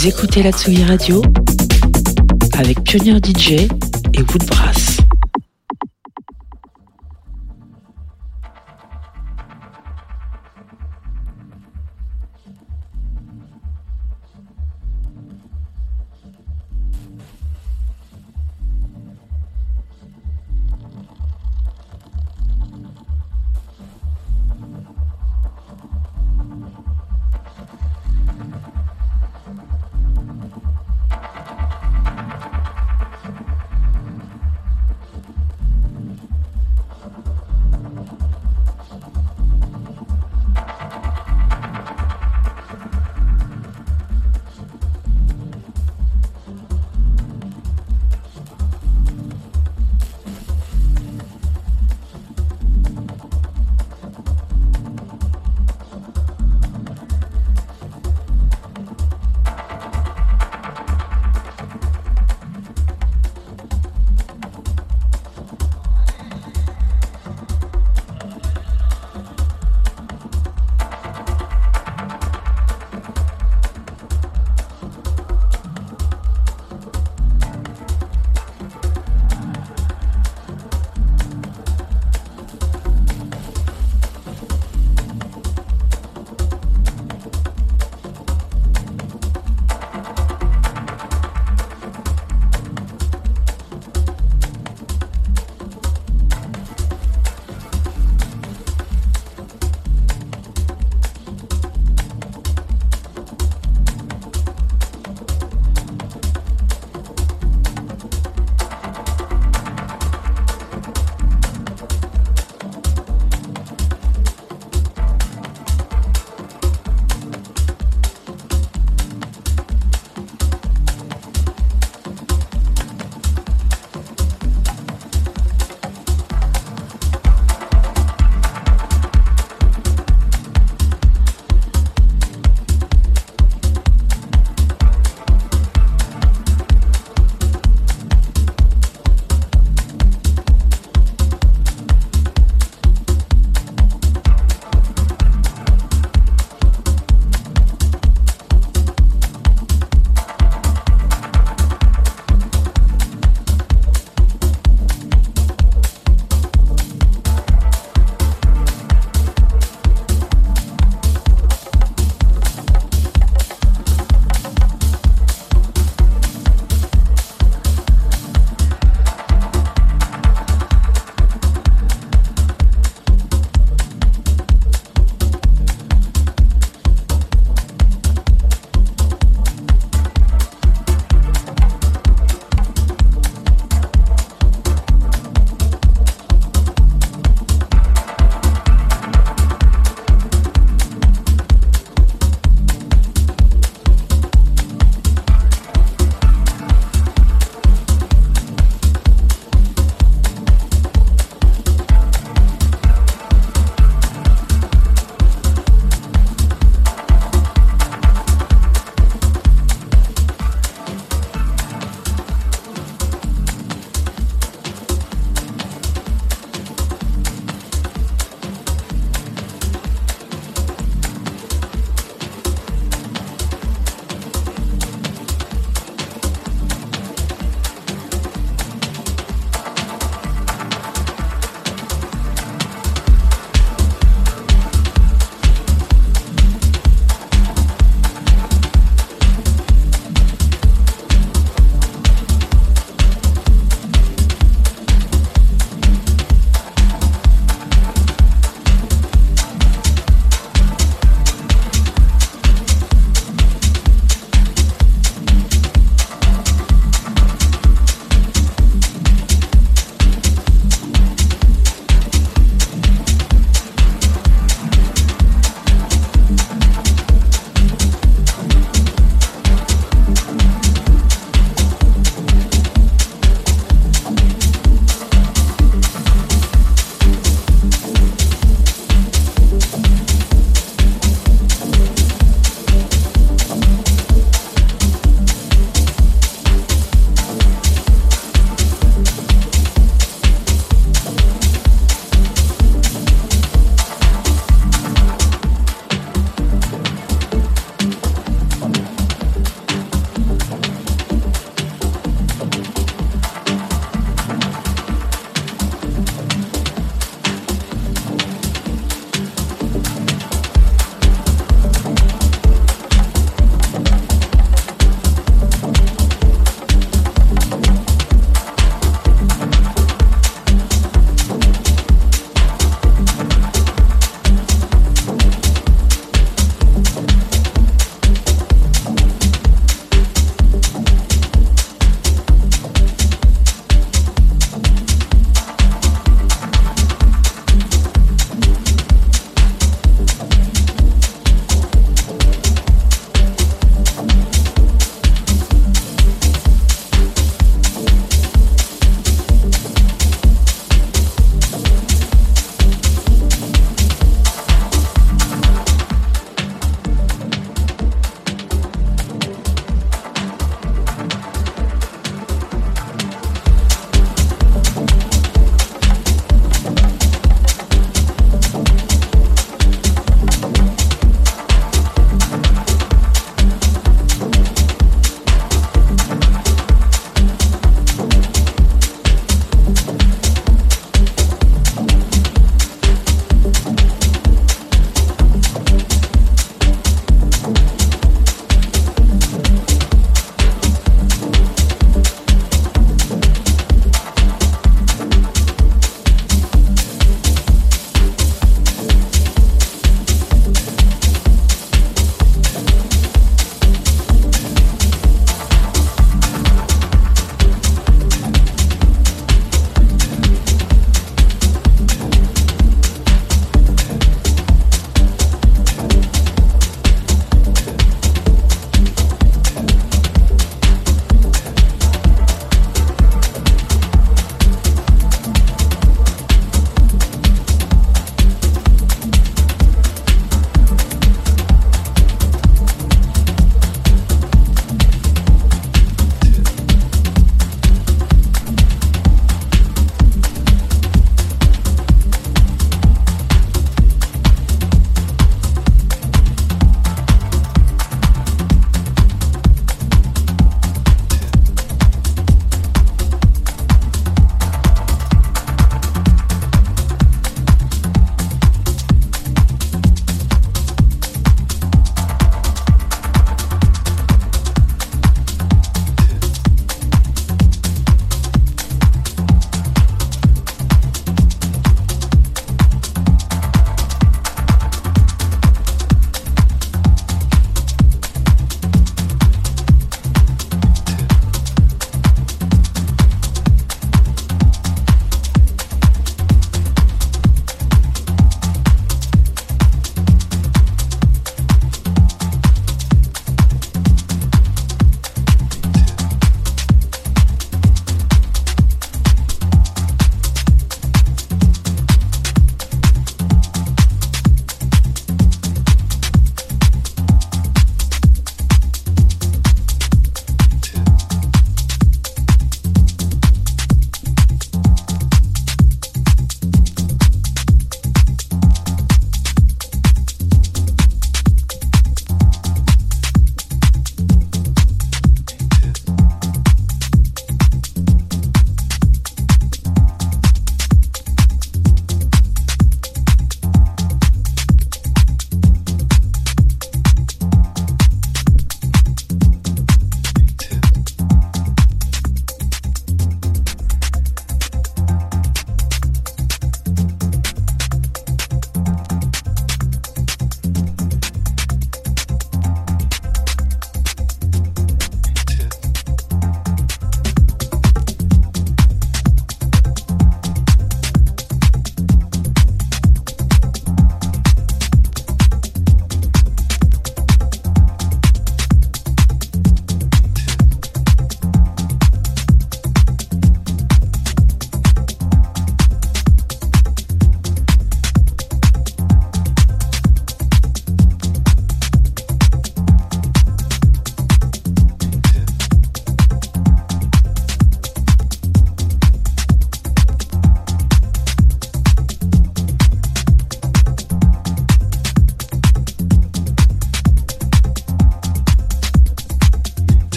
Vous écoutez la Tsugi Radio avec Pioneer DJ et Woodbrass.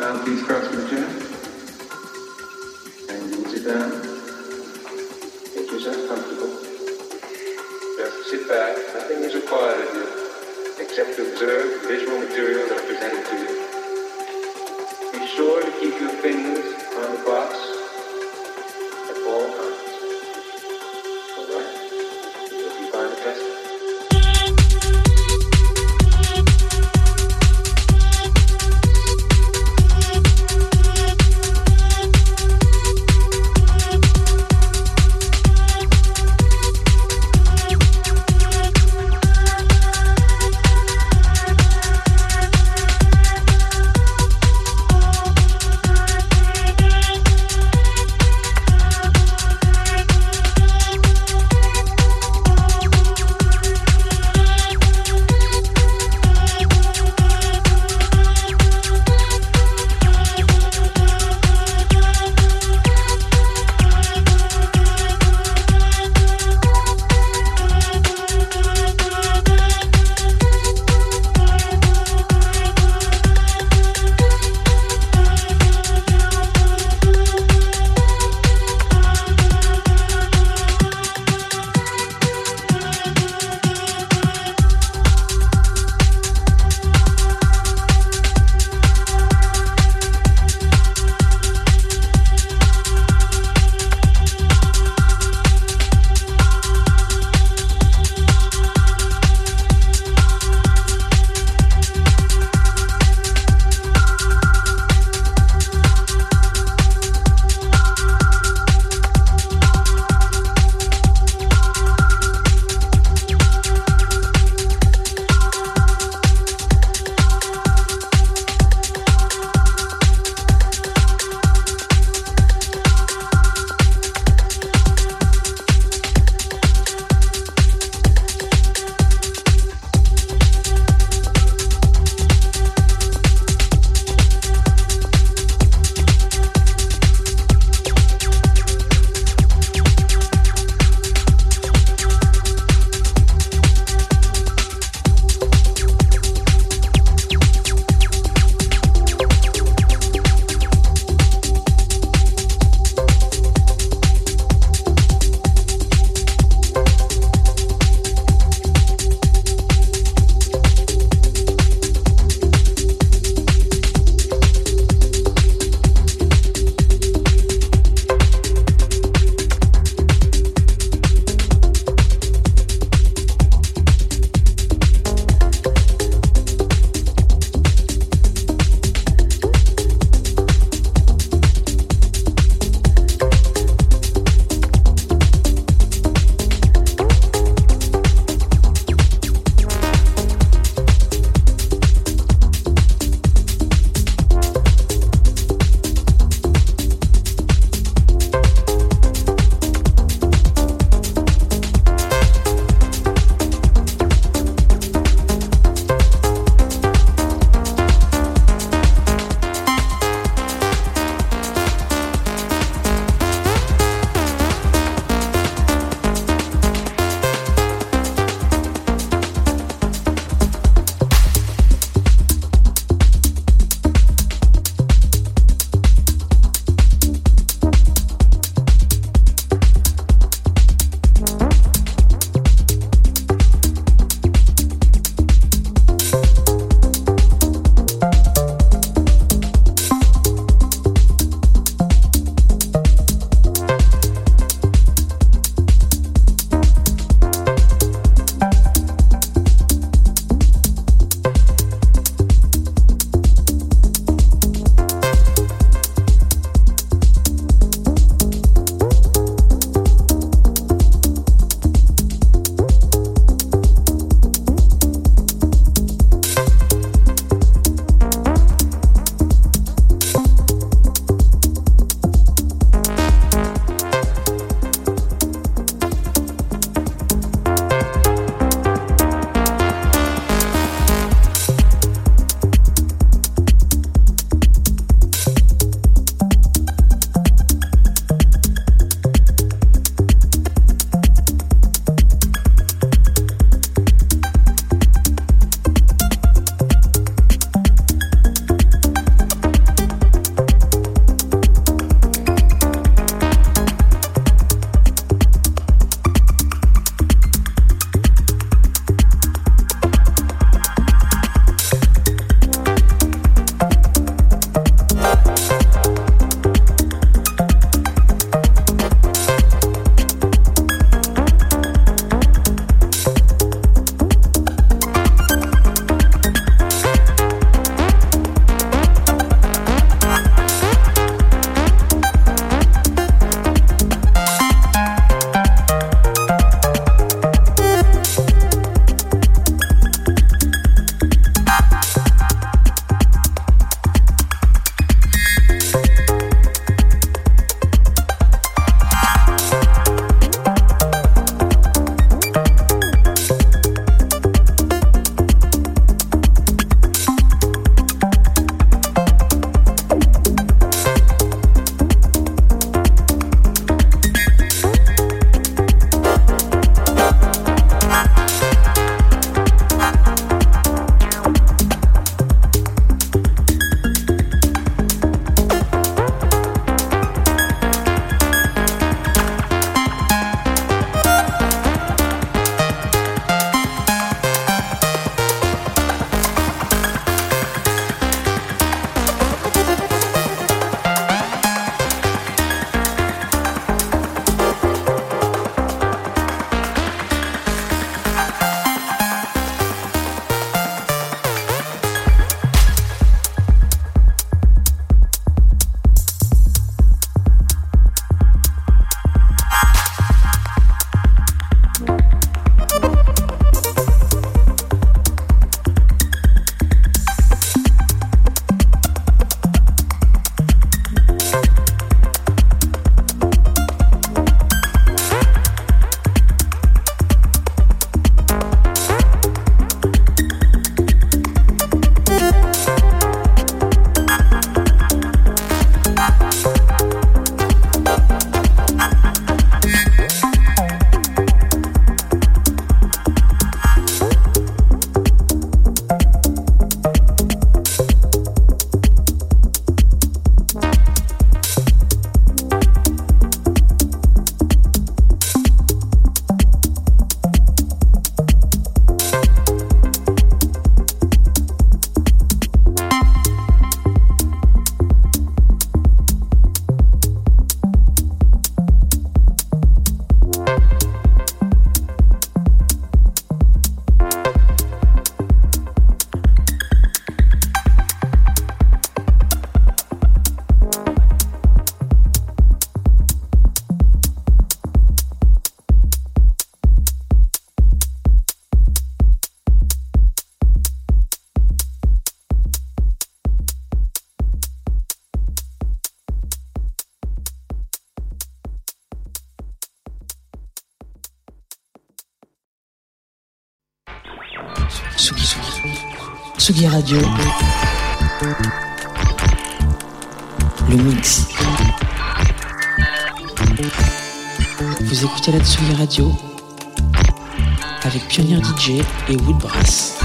down, please cross the chair. And you sit down. Make yourself comfortable. Just sit back. Nothing is required of you except to observe the visual material that I presented to you. Be sure to keep your fingers on the box at all times. All right? If you find it best. Tsugi Radio, le mix. Vous écoutez la Tsugi Radio avec Pioneer DJ et Woodbrass.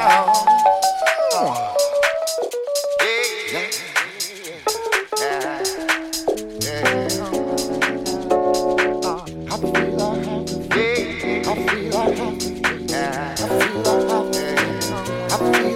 down. Yeah. Yeah. Yeah. I feel I have to. Yeah. I feel I have to. Yeah. I feel I have to. Yeah. I feel I have to.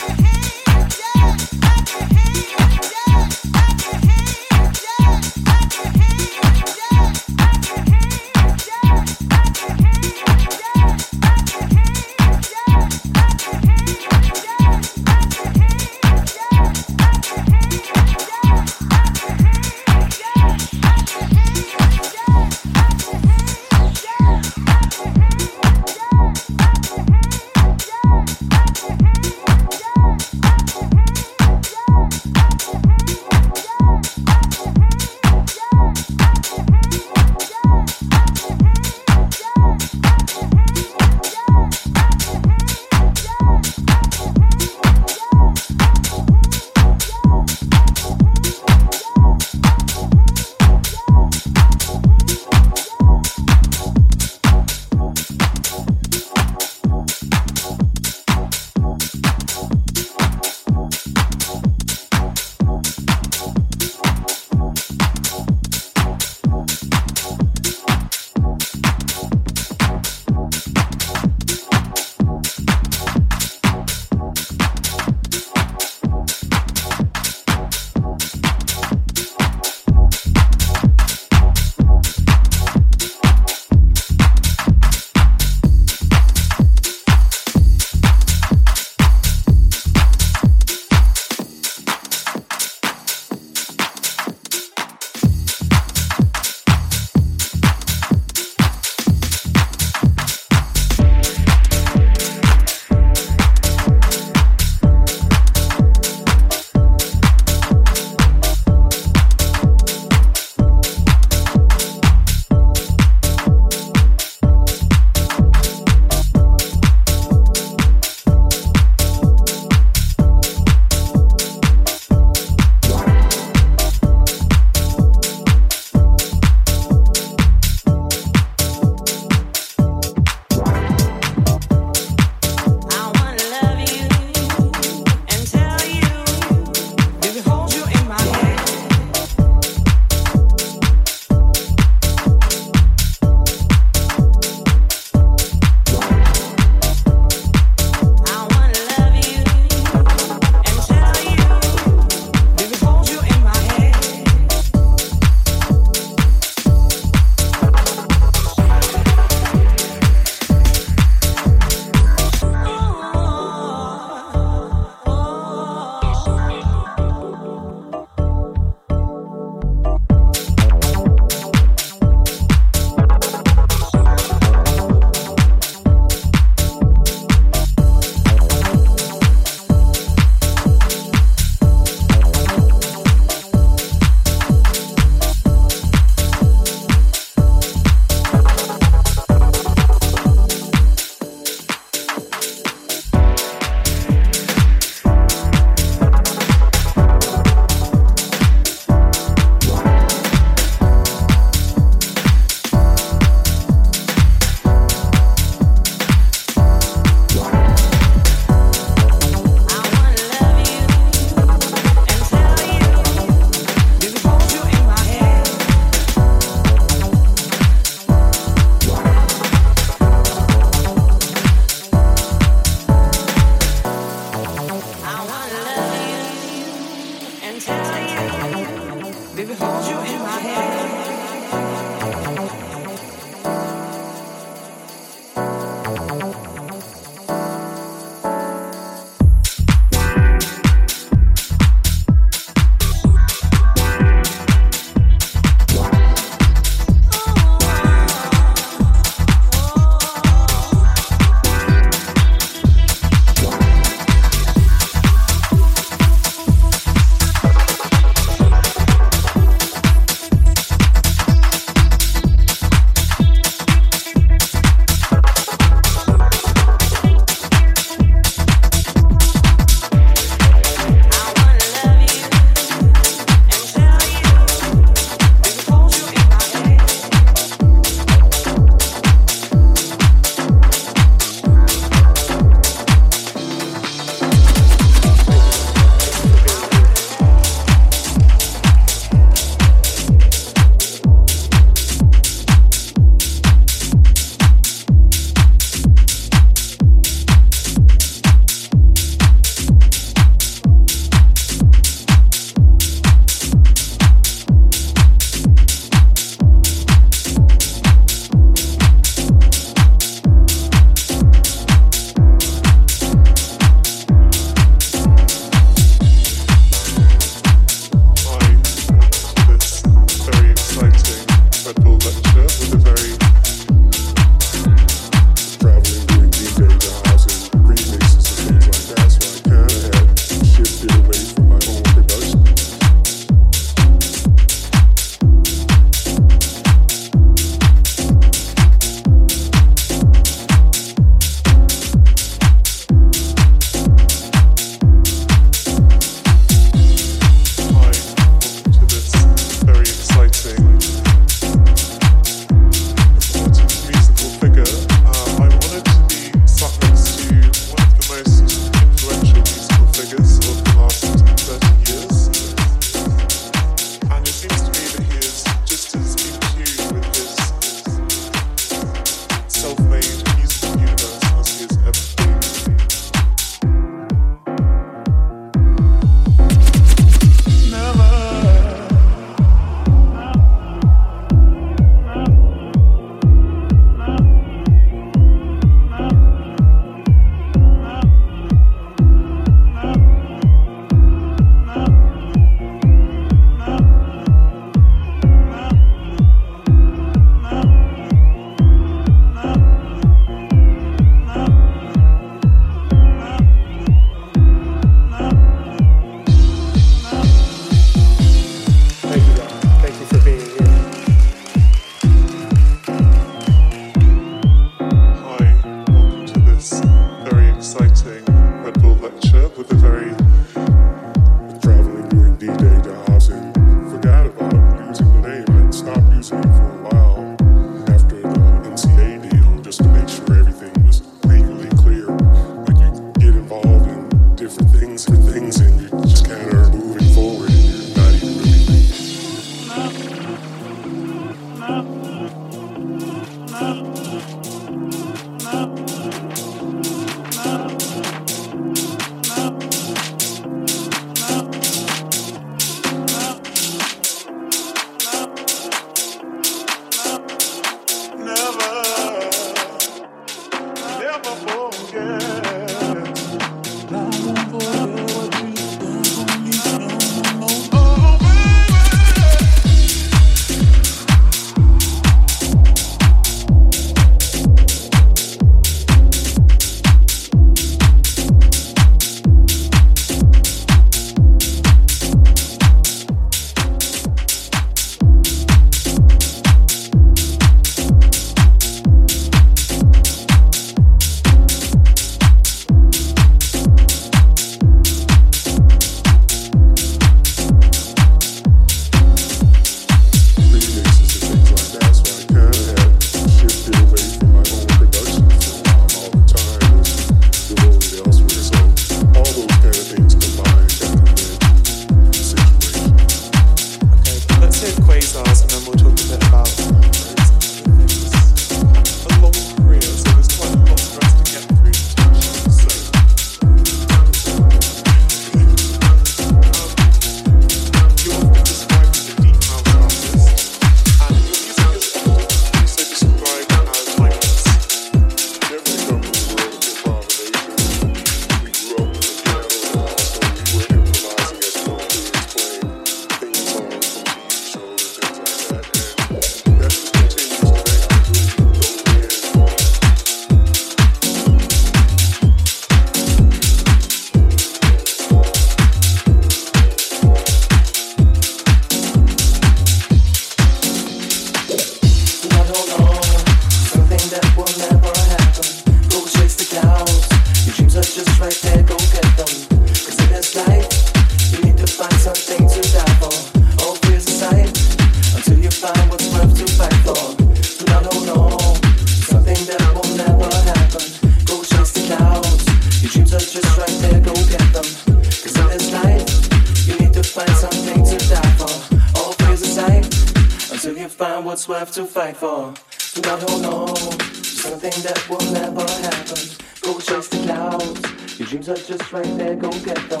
you find what's worth to fight for. Do not hold on to something that will never happen. Go chase the clouds, your dreams are just right there, go get them.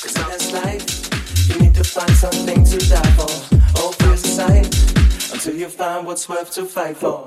Cause that's life, you need to find something to die for. All fears aside, until you find what's worth to fight for.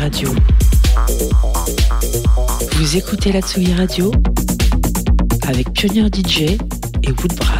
Radio. Vous écoutez la Tsugi Radio avec Pioneer DJ et Woodbrass.